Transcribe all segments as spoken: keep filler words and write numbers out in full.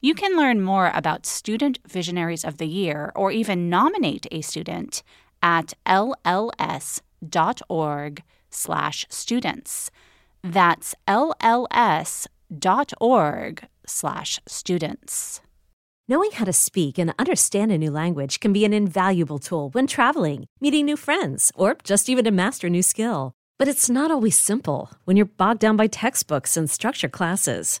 You can learn more about Student Visionaries of the Year or even nominate a student at lls.org slash students. That's lls.org slash students. Knowing how to speak and understand a new language can be an invaluable tool when traveling, meeting new friends, or just even to master a new skill. But it's not always simple when you're bogged down by textbooks and structure classes.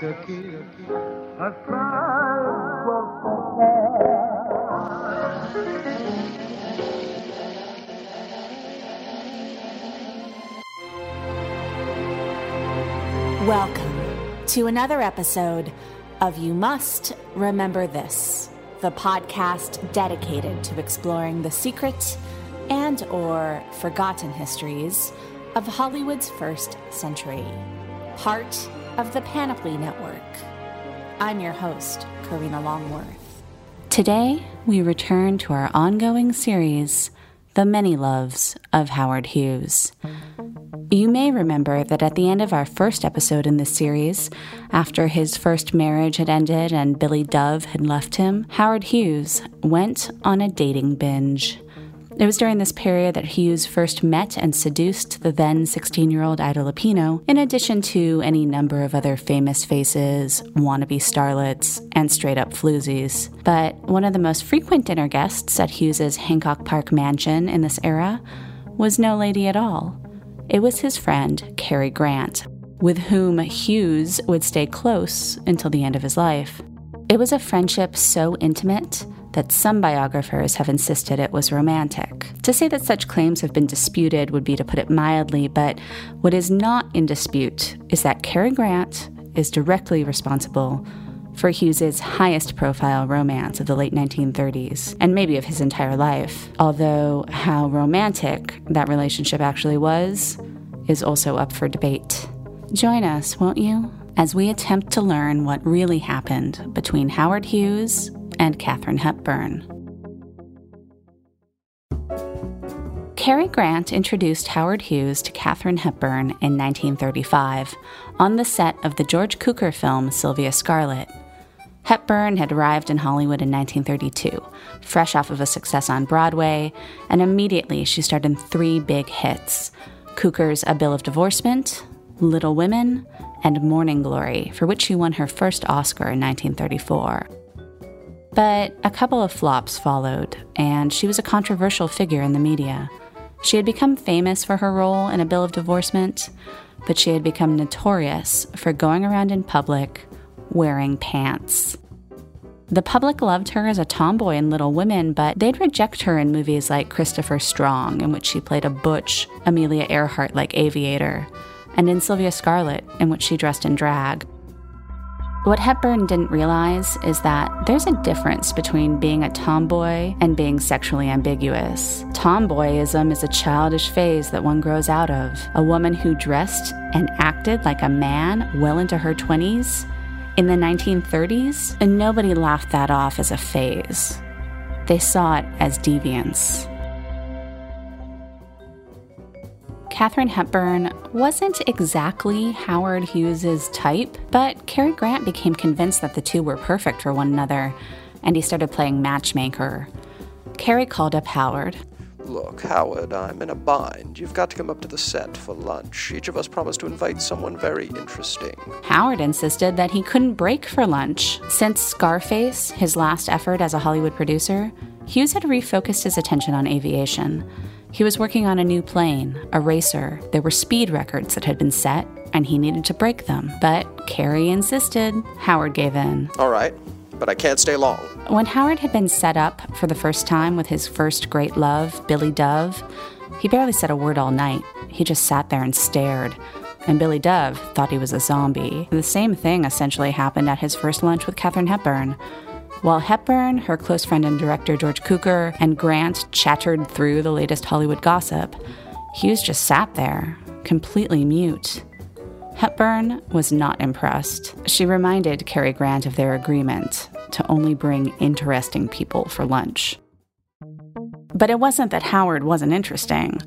A kiss, a smile from her. Welcome to another episode of You Must Remember This, the podcast dedicated to exploring the secret and or forgotten histories of Hollywood's first century. Part of the Panoply Network. I'm your host, Karina Longworth. Today, we return to our ongoing series, The Many Loves of Howard Hughes. You may remember that at the end of our first episode in this series, after his first marriage had ended and Billy Dove had left him, Howard Hughes went on a dating binge. It was during this period that Hughes first met and seduced the then sixteen-year-old Ida Lupino, in addition to any number of other famous faces, wannabe starlets, and straight-up floozies. But one of the most frequent dinner guests at Hughes's Hancock Park mansion in this era was no lady at all. It was his friend, Cary Grant, with whom Hughes would stay close until the end of his life. It was a friendship so intimate that some biographers have insisted it was romantic. To say that such claims have been disputed would be to put it mildly, but what is not in dispute is that Cary Grant is directly responsible for Hughes's highest-profile romance of the late nineteen thirties, and maybe of his entire life. Although how romantic that relationship actually was is also up for debate. Join us, won't you, as we attempt to learn what really happened between Howard Hughes and Katharine Hepburn. Cary Grant introduced Howard Hughes to Katharine Hepburn in nineteen thirty-five on the set of the George Cukor film Sylvia Scarlett. Hepburn had arrived in Hollywood in nineteen thirty-two, fresh off of a success on Broadway, and immediately she starred in three big hits: Cukor's A Bill of Divorcement, Little Women, and Morning Glory, for which she won her first Oscar in nineteen thirty-four. But a couple of flops followed, and she was a controversial figure in the media. She had become famous for her role in A Bill of Divorcement, but she had become notorious for going around in public wearing pants. The public loved her as a tomboy in Little Women, but they'd reject her in movies like Christopher Strong, in which she played a butch, Amelia Earhart-like aviator, and in Sylvia Scarlett, in which she dressed in drag. What Hepburn didn't realize is that there's a difference between being a tomboy and being sexually ambiguous. Tomboyism is a childish phase that one grows out of. A woman who dressed and acted like a man well into her twenties in the nineteen thirties, and nobody laughed that off as a phase. They saw it as deviance. Katharine Hepburn wasn't exactly Howard Hughes's type, but Cary Grant became convinced that the two were perfect for one another, and he started playing matchmaker. Cary called up Howard. Look, Howard, I'm in a bind. You've got to come up to the set for lunch. Each of us promised to invite someone very interesting. Howard insisted that he couldn't break for lunch. Since Scarface, his last effort as a Hollywood producer, Hughes had refocused his attention on aviation. He was working on a new plane, a racer. There were speed records that had been set, and he needed to break them. But Cary insisted. Howard gave in. All right, but I can't stay long. When Howard had been set up for the first time with his first great love, Billy Dove, he barely said a word all night. He just sat there and stared. And Billy Dove thought he was a zombie. The same thing essentially happened at his first lunch with Katharine Hepburn. While Hepburn, her close friend and director George Cukor, and Grant chattered through the latest Hollywood gossip, Hughes just sat there, completely mute. Hepburn was not impressed. She reminded Cary Grant of their agreement to only bring interesting people for lunch. But it wasn't that Howard wasn't interesting.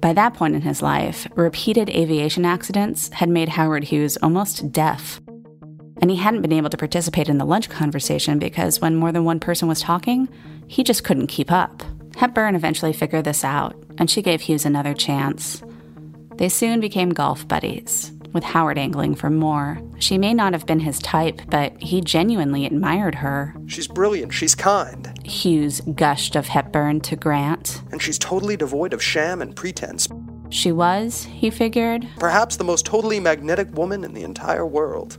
By that point in his life, repeated aviation accidents had made Howard Hughes almost deaf. And he hadn't been able to participate in the lunch conversation because when more than one person was talking, he just couldn't keep up. Hepburn eventually figured this out, and she gave Hughes another chance. They soon became golf buddies, with Howard angling for more. She may not have been his type, but he genuinely admired her. She's brilliant, she's kind. Hughes gushed of Hepburn to Grant. And she's totally devoid of sham and pretense. She was, he figured, perhaps the most totally magnetic woman in the entire world.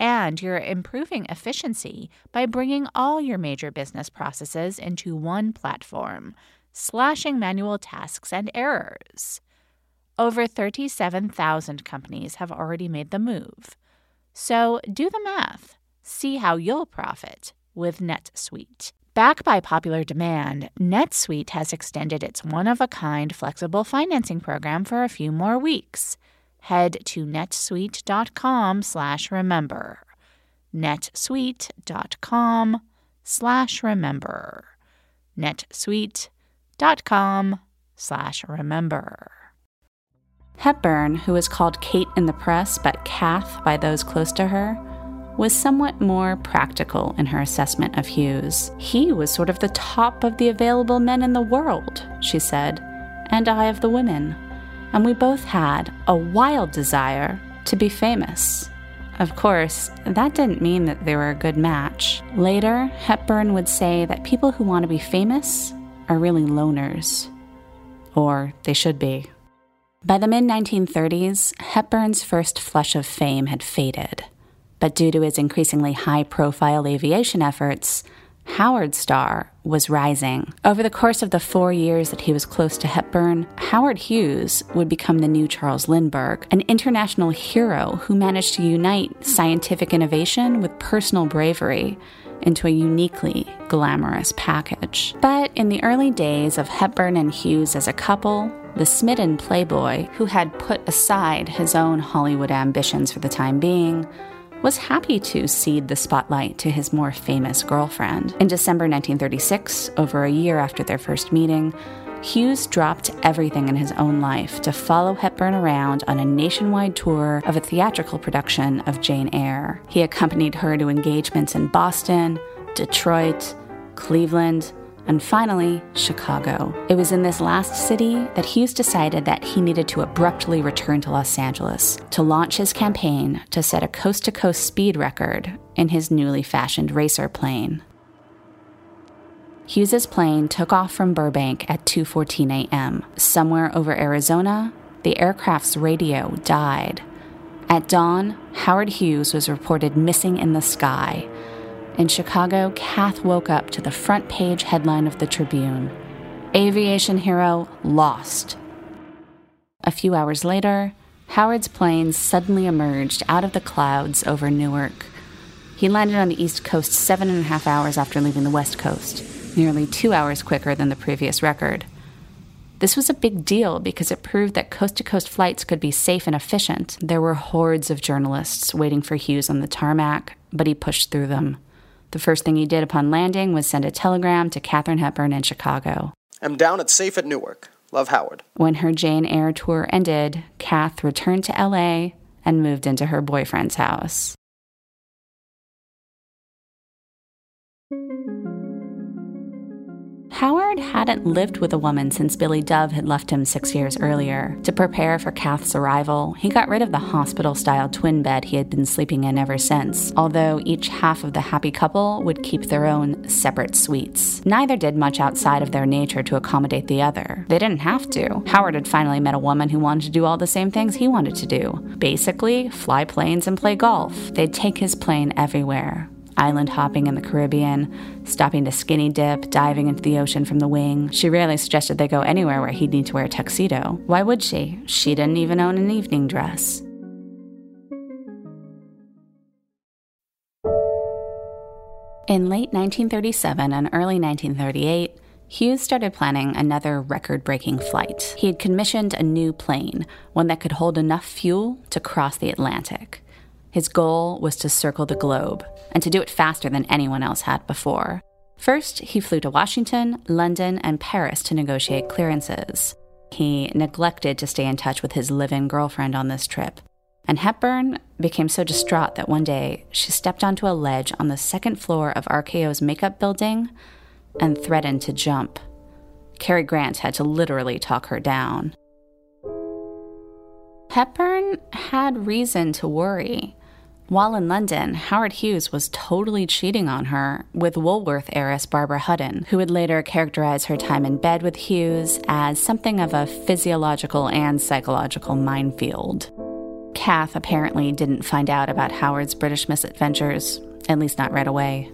And you're improving efficiency by bringing all your major business processes into one platform, slashing manual tasks and errors. Over thirty-seven thousand companies have already made the move. So do the math. See how you'll profit with NetSuite. Backed by popular demand, NetSuite has extended its one-of-a-kind flexible financing program for a few more weeks. Head to netsuite.com slash remember. netsuite.com slash remember. netsuite.com slash remember. Hepburn, who was called Kate in the press but Kath by those close to her, was somewhat more practical in her assessment of Hughes. He was sort of the top of the available men in the world, she said, and I of the women. And we both had a wild desire to be famous. Of course, that didn't mean that they were a good match. Later, Hepburn would say that people who want to be famous are really loners. Or they should be. By the mid nineteen thirties, Hepburn's first flush of fame had faded. But due to his increasingly high-profile aviation efforts, Howard's star was rising. Over the course of the four years that he was close to Hepburn, Howard Hughes would become the new Charles Lindbergh, an international hero who managed to unite scientific innovation with personal bravery into a uniquely glamorous package. But in the early days of Hepburn and Hughes as a couple, the smitten playboy who had put aside his own Hollywood ambitions for the time being, was happy to cede the spotlight to his more famous girlfriend. In December nineteen thirty-six, over a year after their first meeting, Hughes dropped everything in his own life to follow Hepburn around on a nationwide tour of a theatrical production of Jane Eyre. He accompanied her to engagements in Boston, Detroit, Cleveland, and finally, Chicago. It was in this last city that Hughes decided that he needed to abruptly return to Los Angeles to launch his campaign to set a coast-to-coast speed record in his newly fashioned racer plane. Hughes's plane took off from Burbank at two fourteen a.m. Somewhere over Arizona, the aircraft's radio died. At dawn, Howard Hughes was reported missing in the sky. In Chicago, Kath woke up to the front page headline of the Tribune, "Aviation Hero Lost." A few hours later, Howard's plane suddenly emerged out of the clouds over Newark. He landed on the East Coast seven and a half hours after leaving the West Coast, nearly two hours quicker than the previous record. This was a big deal because it proved that coast-to-coast flights could be safe and efficient. There were hordes of journalists waiting for Hughes on the tarmac, but he pushed through them. The first thing he did upon landing was send a telegram to Katharine Hepburn in Chicago. "I'm down at safe at Newark. Love, Howard." When her Jane Eyre tour ended, Kath returned to L A and moved into her boyfriend's house. Howard hadn't lived with a woman since Billy Dove had left him six years earlier. To prepare for Kath's arrival, he got rid of the hospital-style twin bed he had been sleeping in ever since, although each half of the happy couple would keep their own separate suites. Neither did much outside of their nature to accommodate the other. They didn't have to. Howard had finally met a woman who wanted to do all the same things he wanted to do. Basically, fly planes and play golf. They'd take his plane everywhere. Island hopping in the Caribbean, stopping to skinny dip, diving into the ocean from the wing. She rarely suggested they go anywhere where he'd need to wear a tuxedo. Why would she? She didn't even own an evening dress. In late nineteen thirty-seven and early nineteen thirty-eight, Hughes started planning another record-breaking flight. He had commissioned a new plane, one that could hold enough fuel to cross the Atlantic. His goal was to circle the globe, and to do it faster than anyone else had before. First, he flew to Washington, London, and Paris to negotiate clearances. He neglected to stay in touch with his live-in girlfriend on this trip, and Hepburn became so distraught that one day she stepped onto a ledge on the second floor of R K O's makeup building and threatened to jump. Cary Grant had to literally talk her down. Hepburn had reason to worry. While in London, Howard Hughes was totally cheating on her with Woolworth heiress Barbara Hutton, who would later characterize her time in bed with Hughes as something of a physiological and psychological minefield. Kath apparently didn't find out about Howard's British misadventures, at least not right away.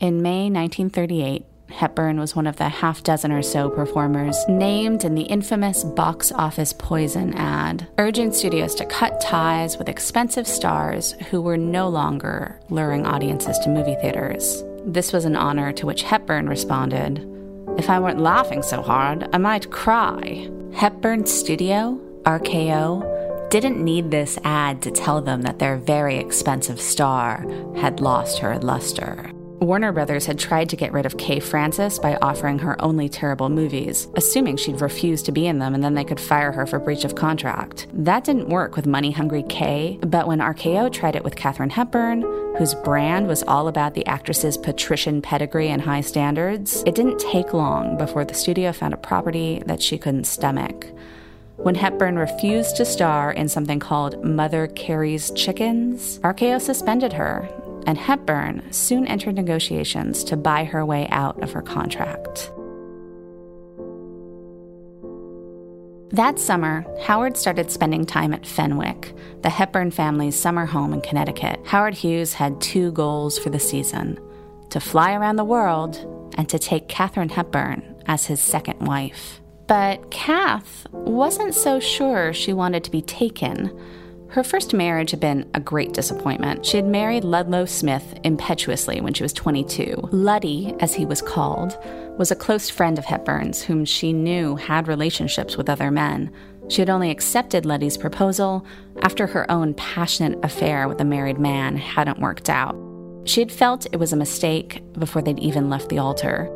In May nineteen thirty-eight, Hepburn was one of the half-dozen or so performers named in the infamous box office Poison ad, urging studios to cut ties with expensive stars who were no longer luring audiences to movie theaters. This was an honor to which Hepburn responded, "If I weren't laughing so hard, I might cry." Hepburn's studio, R K O, didn't need this ad to tell them that their very expensive star had lost her luster. Warner Brothers had tried to get rid of Kay Francis by offering her only terrible movies, assuming she'd refuse to be in them and then they could fire her for breach of contract. That didn't work with money-hungry Kay, but when R K O tried it with Katharine Hepburn, whose brand was all about the actress's patrician pedigree and high standards, it didn't take long before the studio found a property that she couldn't stomach. When Hepburn refused to star in something called Mother Carey's Chickens, R K O suspended her, and Hepburn soon entered negotiations to buy her way out of her contract. That summer, Howard started spending time at Fenwick, the Hepburn family's summer home in Connecticut. Howard Hughes had two goals for the season: to fly around the world and to take Katharine Hepburn as his second wife. But Kath wasn't so sure she wanted to be taken. Her first marriage had been a great disappointment. She had married Ludlow Smith impetuously when she was twenty-two. Luddy, as he was called, was a close friend of Hepburn's, whom she knew had relationships with other men. She had only accepted Luddy's proposal after her own passionate affair with a married man hadn't worked out. She had felt it was a mistake before they'd even left the altar.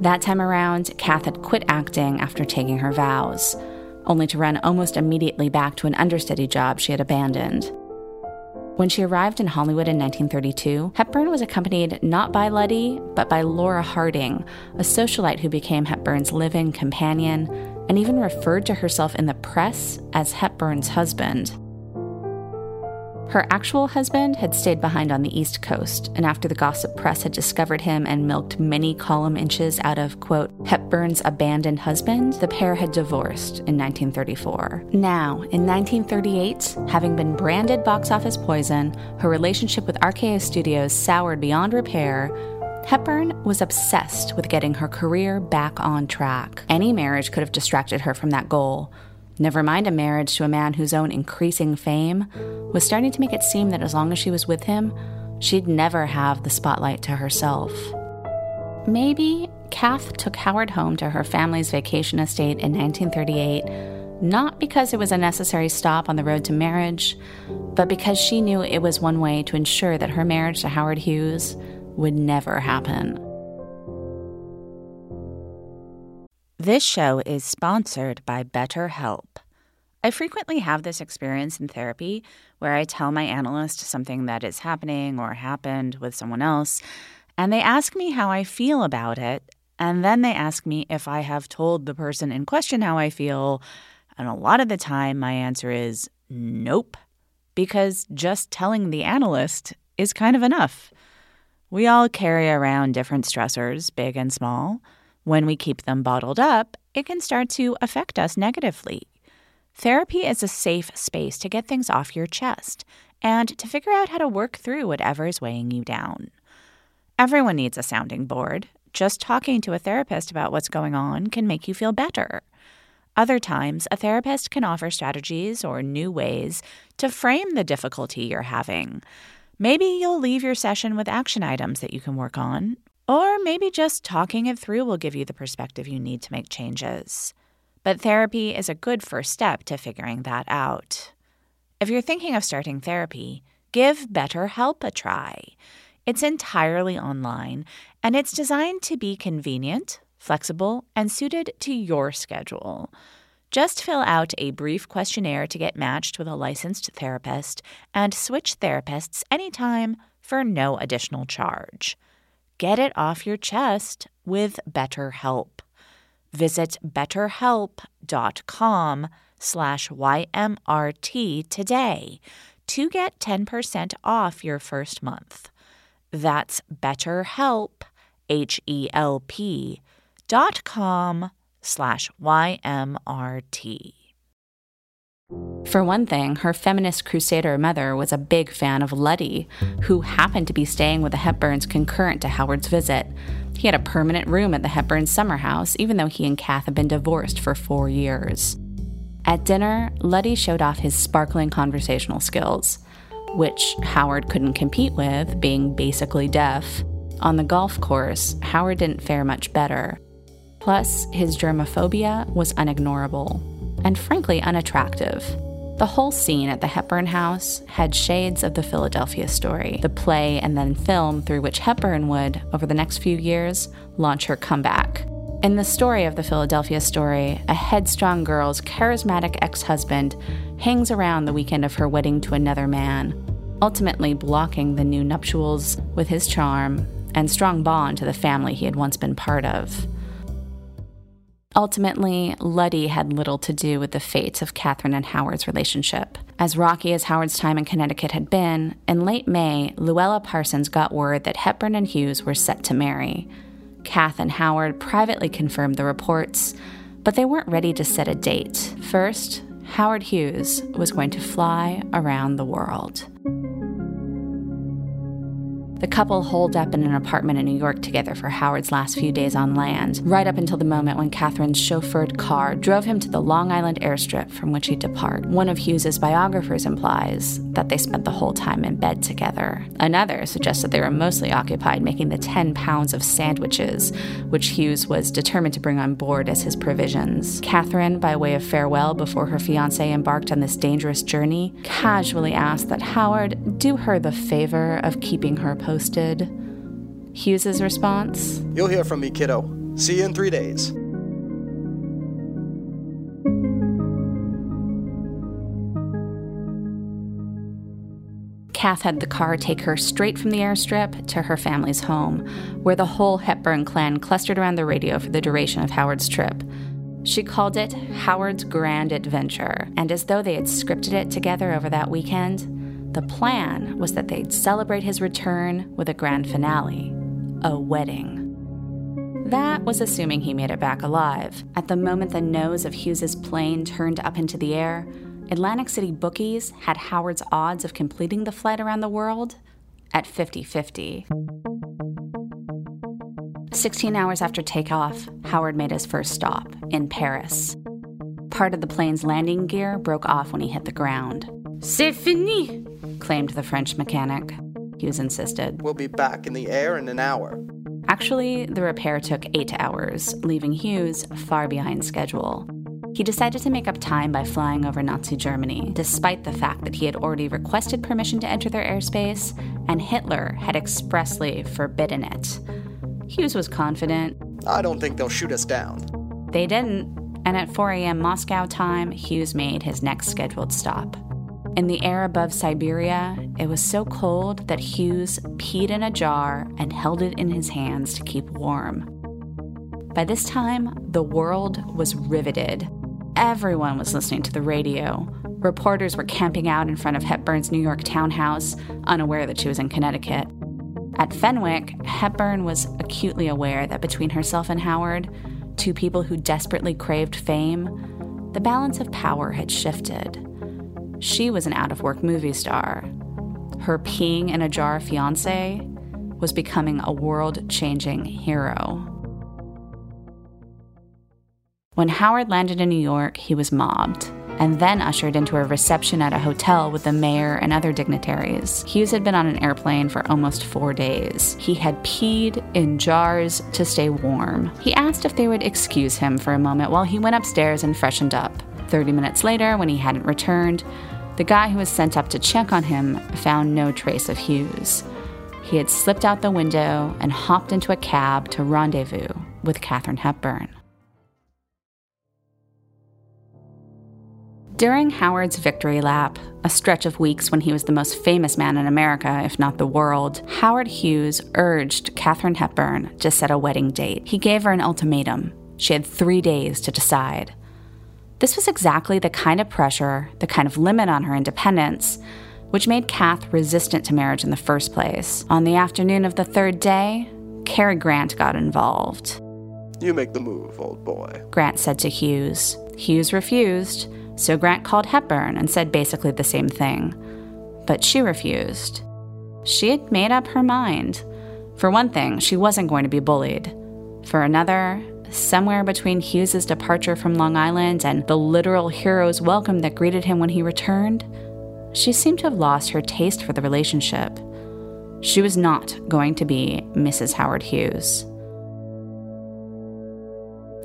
That time around, Kath had quit acting after taking her vows, only to run almost immediately back to an understudy job she had abandoned. When she arrived in Hollywood in nineteen thirty-two, Hepburn was accompanied not by Luddy, but by Laura Harding, a socialite who became Hepburn's live-in companion and even referred to herself in the press as Hepburn's husband. Her actual husband had stayed behind on the East Coast, and after the gossip press had discovered him and milked many column inches out of, quote, Hepburn's abandoned husband, the pair had divorced in nineteen thirty-four. Now, in nineteen thirty-eight, having been branded box office poison, her relationship with R K O Studios soured beyond repair, Hepburn was obsessed with getting her career back on track. Any marriage could have distracted her from that goal. Never mind a marriage to a man whose own increasing fame was starting to make it seem that as long as she was with him, she'd never have the spotlight to herself. Maybe Kath took Howard home to her family's vacation estate in nineteen thirty-eight, not because it was a necessary stop on the road to marriage, but because she knew it was one way to ensure that her marriage to Howard Hughes would never happen. This show is sponsored by BetterHelp. I frequently have this experience in therapy where I tell my analyst something that is happening or happened with someone else, and they ask me how I feel about it, and then they ask me if I have told the person in question how I feel, and a lot of the time my answer is nope, because just telling the analyst is kind of enough. We all carry around different stressors, big and small. When we keep them bottled up, it can start to affect us negatively. Therapy is a safe space to get things off your chest and to figure out how to work through whatever is weighing you down. Everyone needs a sounding board. Just talking to a therapist about what's going on can make you feel better. Other times, a therapist can offer strategies or new ways to frame the difficulty you're having. Maybe you'll leave your session with action items that you can work on. Or maybe just talking it through will give you the perspective you need to make changes. But therapy is a good first step to figuring that out. If you're thinking of starting therapy, give BetterHelp a try. It's entirely online, and it's designed to be convenient, flexible, and suited to your schedule. Just fill out a brief questionnaire to get matched with a licensed therapist and switch therapists anytime for no additional charge. Get it off your chest with BetterHelp. Visit betterhelp.com slash YMRT today to get ten percent off your first month. That's BetterHelp, H E L P, dot com slash Y M R T. For one thing, her feminist crusader mother was a big fan of Luddy, who happened to be staying with the Hepburns concurrent to Howard's visit. He had a permanent room at the Hepburns' summer house, even though he and Kath had been divorced for four years. At dinner, Luddy showed off his sparkling conversational skills, which Howard couldn't compete with, being basically deaf. On the golf course, Howard didn't fare much better. Plus, his germophobia was unignorable and frankly unattractive. The whole scene at the Hepburn house had shades of The Philadelphia Story, the play and then film through which Hepburn would, over the next few years, launch her comeback. In the story of The Philadelphia Story, a headstrong girl's charismatic ex-husband hangs around the weekend of her wedding to another man, ultimately blocking the new nuptials with his charm and strong bond to the family he had once been part of. Ultimately, Luddy had little to do with the fates of Katharine and Howard's relationship. As rocky as Howard's time in Connecticut had been, in late May, Luella Parsons got word that Hepburn and Hughes were set to marry. Kath and Howard privately confirmed the reports, but they weren't ready to set a date. First, Howard Hughes was going to fly around the world. The couple holed up in an apartment in New York together for Howard's last few days on land, right up until the moment when Katharine's chauffeured car drove him to the Long Island airstrip from which he'd depart. One of Hughes's biographers implies that they spent the whole time in bed together. Another suggests that they were mostly occupied making the ten pounds of sandwiches, which Hughes was determined to bring on board as his provisions. Katharine, by way of farewell before her fiancé embarked on this dangerous journey, casually asked that Howard do her the favor of keeping her posted. Posted. Hughes's response? You'll hear from me, kiddo. See you in three days. Kath had the car take her straight from the airstrip to her family's home, where the whole Hepburn clan clustered around the radio for the duration of Howard's trip. She called it Howard's Grand Adventure, and as though they had scripted it together over that weekend, the plan was that they'd celebrate his return with a grand finale, a wedding. That was assuming he made it back alive. At the moment the nose of Hughes's plane turned up into the air, Atlantic City bookies had Howard's odds of completing the flight around the world at fifty-fifty. Sixteen hours after takeoff, Howard made his first stop, in Paris. Part of the plane's landing gear broke off when he hit the ground. C'est fini, claimed the French mechanic. Hughes insisted. We'll be back in the air in an hour. Actually, the repair took eight hours, leaving Hughes far behind schedule. He decided to make up time by flying over Nazi Germany, despite the fact that he had already requested permission to enter their airspace, and Hitler had expressly forbidden it. Hughes was confident. I don't think they'll shoot us down. They didn't, and at four a.m. Moscow time, Hughes made his next scheduled stop. In the air above Siberia, it was so cold that Hughes peed in a jar and held it in his hands to keep warm. By this time, the world was riveted. Everyone was listening to the radio. Reporters were camping out in front of Hepburn's New York townhouse, unaware that she was in Connecticut. At Fenwick, Hepburn was acutely aware that between herself and Howard, two people who desperately craved fame, the balance of power had shifted. She was an out-of-work movie star. Her peeing in a jar fiancé was becoming a world-changing hero. When Howard landed in New York, he was mobbed and then ushered into a reception at a hotel with the mayor and other dignitaries. Hughes had been on an airplane for almost four days. He had peed in jars to stay warm. He asked if they would excuse him for a moment while he went upstairs and freshened up. Thirty minutes later, when he hadn't returned, the guy who was sent up to check on him found no trace of Hughes. He had slipped out the window and hopped into a cab to rendezvous with Katharine Hepburn. During Howard's victory lap, a stretch of weeks when he was the most famous man in America, if not the world, Howard Hughes urged Katharine Hepburn to set a wedding date. He gave her an ultimatum. She had three days to decide. This was exactly the kind of pressure, the kind of limit on her independence, which made Kath resistant to marriage in the first place. On the afternoon of the third day, Cary Grant got involved. You make the move, old boy, Grant said to Hughes. Hughes refused, so Grant called Hepburn and said basically the same thing. But she refused. She had made up her mind. For one thing, she wasn't going to be bullied. For another, somewhere between Hughes's departure from Long Island and the literal hero's welcome that greeted him when he returned, she seemed to have lost her taste for the relationship. She was not going to be Missus Howard Hughes.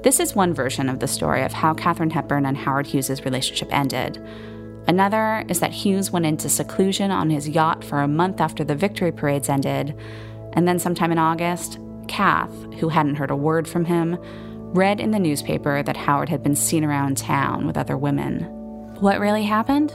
This is one version of the story of how Katharine Hepburn and Howard Hughes's relationship ended. Another is that Hughes went into seclusion on his yacht for a month after the victory parades ended, and then sometime in August, Kath, who hadn't heard a word from him, read in the newspaper that Howard had been seen around town with other women. What really happened?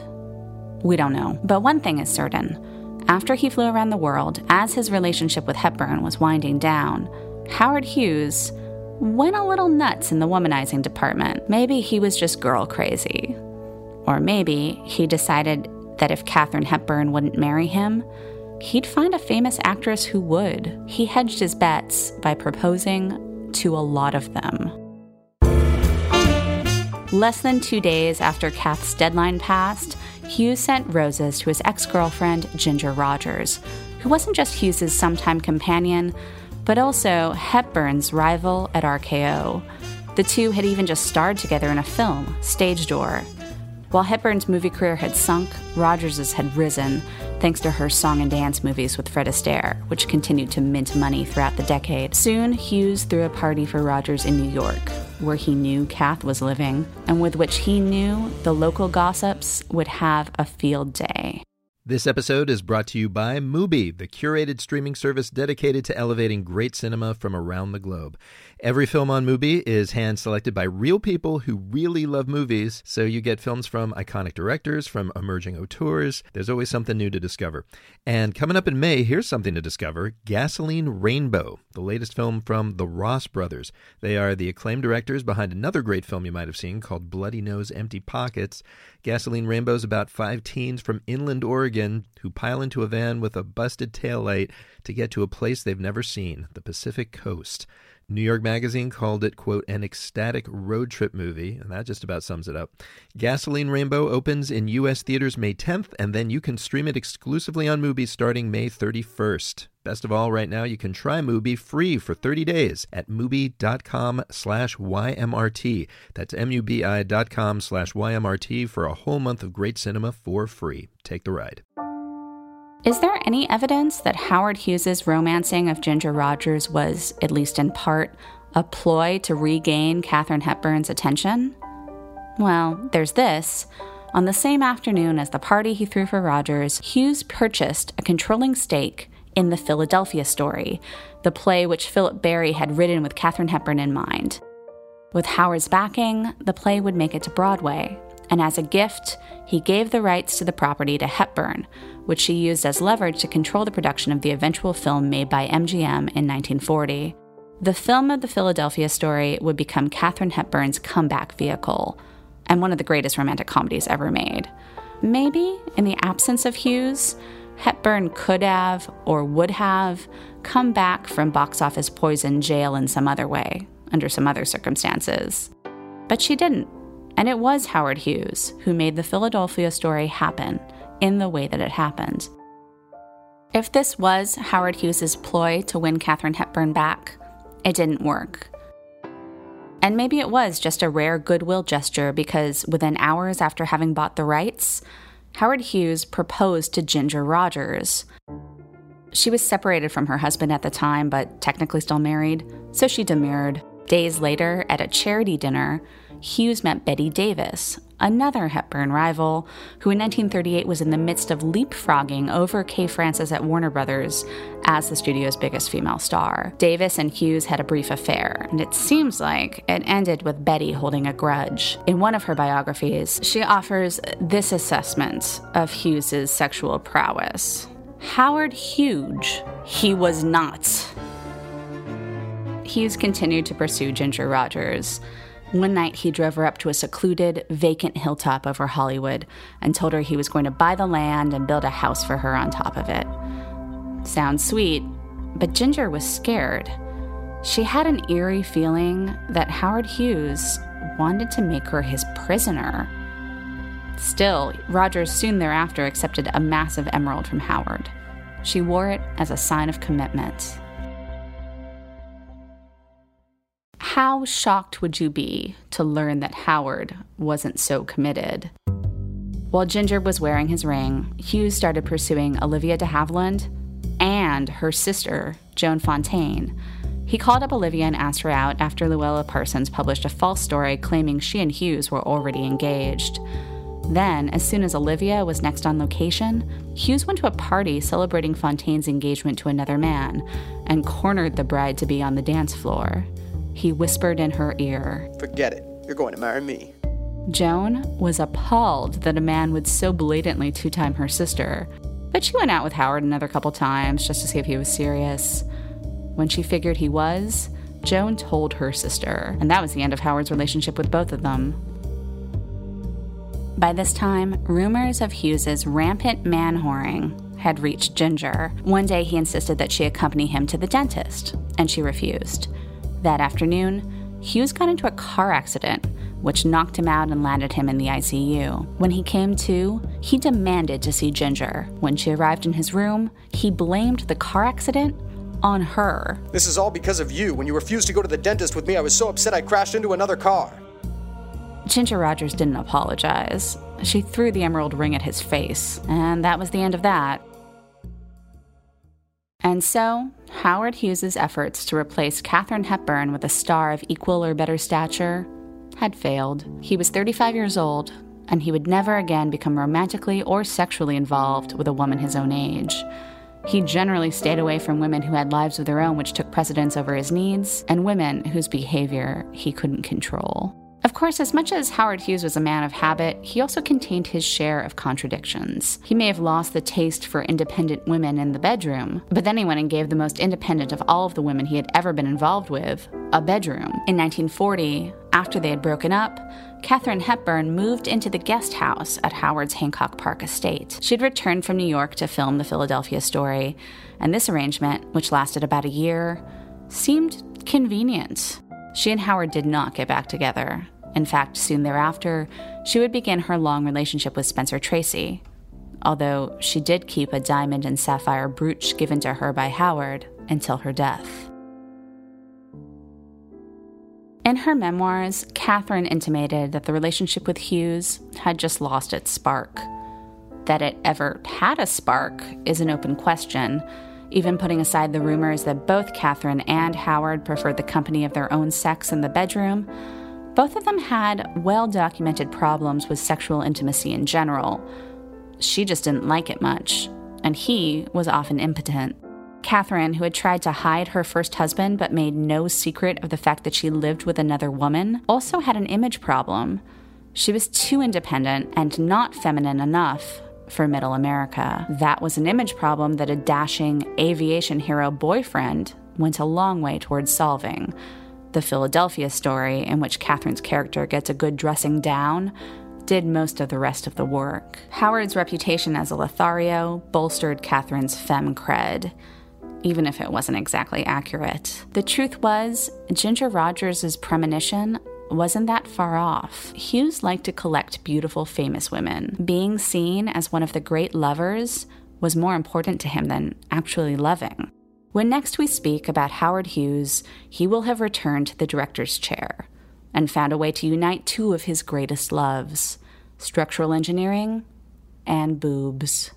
We don't know. But one thing is certain. After he flew around the world, as his relationship with Hepburn was winding down, Howard Hughes went a little nuts in the womanizing department. Maybe he was just girl crazy. Or maybe he decided that if Katharine Hepburn wouldn't marry him, he'd find a famous actress who would. He hedged his bets by proposing to a lot of them. Less than two days after Kath's deadline passed, Hughes sent roses to his ex-girlfriend, Ginger Rogers, who wasn't just Hughes's sometime companion, but also Hepburn's rival at R K O. The two had even just starred together in a film, Stage Door. While Hepburn's movie career had sunk, Rogers's had risen, thanks to her song and dance movies with Fred Astaire, which continued to mint money throughout the decade. Soon, Hughes threw a party for Rogers in New York, where he knew Kath was living, and with which he knew the local gossips would have a field day. This episode is brought to you by Mubi, the curated streaming service dedicated to elevating great cinema from around the globe. Every film on Mubi is hand-selected by real people who really love movies, so you get films from iconic directors, from emerging auteurs. There's always something new to discover. And coming up in May, here's something to discover, Gasoline Rainbow, the latest film from the Ross brothers. They are the acclaimed directors behind another great film you might have seen called Bloody Nose, Empty Pockets. Gasoline Rainbow is about five teens from inland Oregon who pile into a van with a busted taillight to get to a place they've never seen, the Pacific Coast. New York Magazine called it, quote, an ecstatic road trip movie, and that just about sums it up. Gasoline Rainbow opens in U S theaters May tenth, and then you can stream it exclusively on Mubi starting May thirty-first. Best of all, right now you can try Mubi free for thirty days at Mubi.com slash YMRT. That's M-U-B-I dot com slash YMRT for a whole month of great cinema for free. Take the ride. Is there any evidence that Howard Hughes' romancing of Ginger Rogers was, at least in part, a ploy to regain Katharine Hepburn's attention? Well, there's this. On the same afternoon as the party he threw for Rogers, Hughes purchased a controlling stake in The Philadelphia Story, the play which Philip Barry had written with Katharine Hepburn in mind. With Howard's backing, the play would make it to Broadway, and as a gift, he gave the rights to the property to Hepburn, which she used as leverage to control the production of the eventual film made by M G M in nineteen forty. The film of The Philadelphia Story would become Katharine Hepburn's comeback vehicle, and one of the greatest romantic comedies ever made. Maybe, in the absence of Hughes, Hepburn could have, or would have, come back from box office poison jail in some other way, under some other circumstances. But she didn't, and it was Howard Hughes who made The Philadelphia Story happen, in the way that it happened. If this was Howard Hughes' ploy to win Katharine Hepburn back, it didn't work. And maybe it was just a rare goodwill gesture, because within hours after having bought the rights, Howard Hughes proposed to Ginger Rogers. She was separated from her husband at the time, but technically still married, so she demurred. Days later, at a charity dinner, Hughes met Bette Davis, another Hepburn rival, who in nineteen thirty-eight was in the midst of leapfrogging over Kay Francis at Warner Brothers as the studio's biggest female star. Davis and Hughes had a brief affair, and it seems like it ended with Bette holding a grudge. In one of her biographies, she offers this assessment of Hughes's sexual prowess. Howard Hughes, he was not. Hughes continued to pursue Ginger Rogers. One night, he drove her up to a secluded, vacant hilltop over Hollywood and told her he was going to buy the land and build a house for her on top of it. Sounds sweet, but Ginger was scared. She had an eerie feeling that Howard Hughes wanted to make her his prisoner. Still, Rogers soon thereafter accepted a massive emerald from Howard. She wore it as a sign of commitment. How shocked would you be to learn that Howard wasn't so committed? While Ginger was wearing his ring, Hughes started pursuing Olivia de Havilland and her sister, Joan Fontaine. He called up Olivia and asked her out after Luella Parsons published a false story claiming she and Hughes were already engaged. Then, as soon as Olivia was next on location, Hughes went to a party celebrating Fontaine's engagement to another man and cornered the bride-to-be on the dance floor. He whispered in her ear, "Forget it. You're going to marry me." Joan was appalled that a man would so blatantly two-time her sister, but she went out with Howard another couple times just to see if he was serious. When she figured he was, Joan told her sister, and that was the end of Howard's relationship with both of them. By this time, rumors of Hughes's rampant man-whoring had reached Ginger. One day, he insisted that she accompany him to the dentist, and she refused. That afternoon, Hughes got into a car accident which knocked him out and landed him in the I C U. When he came to, he demanded to see Ginger. When she arrived in his room, he blamed the car accident on her. This is all because of you. When you refused to go to the dentist with me, I was so upset I crashed into another car. Ginger Rogers didn't apologize. She threw the emerald ring at his face, and that was the end of that. And so, Howard Hughes' efforts to replace Katharine Hepburn with a star of equal or better stature had failed. He was thirty-five years old, and he would never again become romantically or sexually involved with a woman his own age. He generally stayed away from women who had lives of their own which took precedence over his needs, and women whose behavior he couldn't control. Of course, as much as Howard Hughes was a man of habit, he also contained his share of contradictions. He may have lost the taste for independent women in the bedroom, but then he went and gave the most independent of all of the women he had ever been involved with, a bedroom. In nineteen forty, after they had broken up, Katharine Hepburn moved into the guest house at Howard's Hancock Park estate. She'd returned from New York to film The Philadelphia Story, and this arrangement, which lasted about a year, seemed convenient. She and Howard did not get back together. In fact, soon thereafter, she would begin her long relationship with Spencer Tracy, although she did keep a diamond and sapphire brooch given to her by Howard until her death. In her memoirs, Katharine intimated that the relationship with Hughes had just lost its spark. That it ever had a spark is an open question, even putting aside the rumors that both Katharine and Howard preferred the company of their own sex in the bedroom. Both of them had well-documented problems with sexual intimacy in general. She just didn't like it much, and he was often impotent. Katharine, who had tried to hide her first husband but made no secret of the fact that she lived with another woman, also had an image problem. She was too independent and not feminine enough for middle America. That was an image problem that a dashing aviation hero boyfriend went a long way towards solving. The Philadelphia Story, in which Katharine's character gets a good dressing down, did most of the rest of the work. Howard's reputation as a Lothario bolstered Katharine's femme cred, even if it wasn't exactly accurate. The truth was, Ginger Rogers' premonition wasn't that far off. Hughes liked to collect beautiful, famous women. Being seen as one of the great lovers was more important to him than actually loving. When next we speak about Howard Hughes, he will have returned to the director's chair and found a way to unite two of his greatest loves, structural engineering and boobs.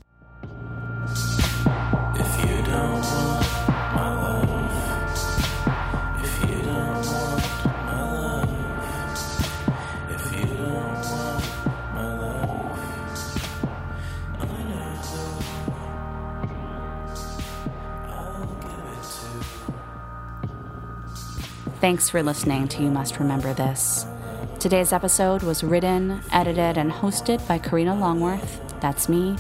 If you don't want my love, if you don't want my love, if you don't want my love, I know. Thanks for listening to You Must Remember This. Today's episode was written, edited, and hosted by Karina Longworth, that's me,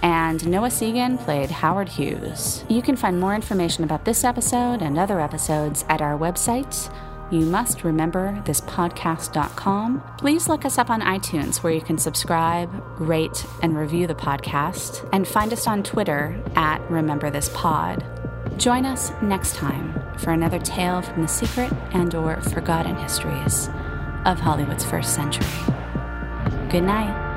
and Noah Segan played Howard Hughes. You can find more information about this episode and other episodes at our website, you must remember this podcast dot com. Please look us up on iTunes, where you can subscribe, rate, and review the podcast, and find us on Twitter at RememberThisPod. Join us next time for another tale from the secret and or forgotten histories of Hollywood's first century. Good night.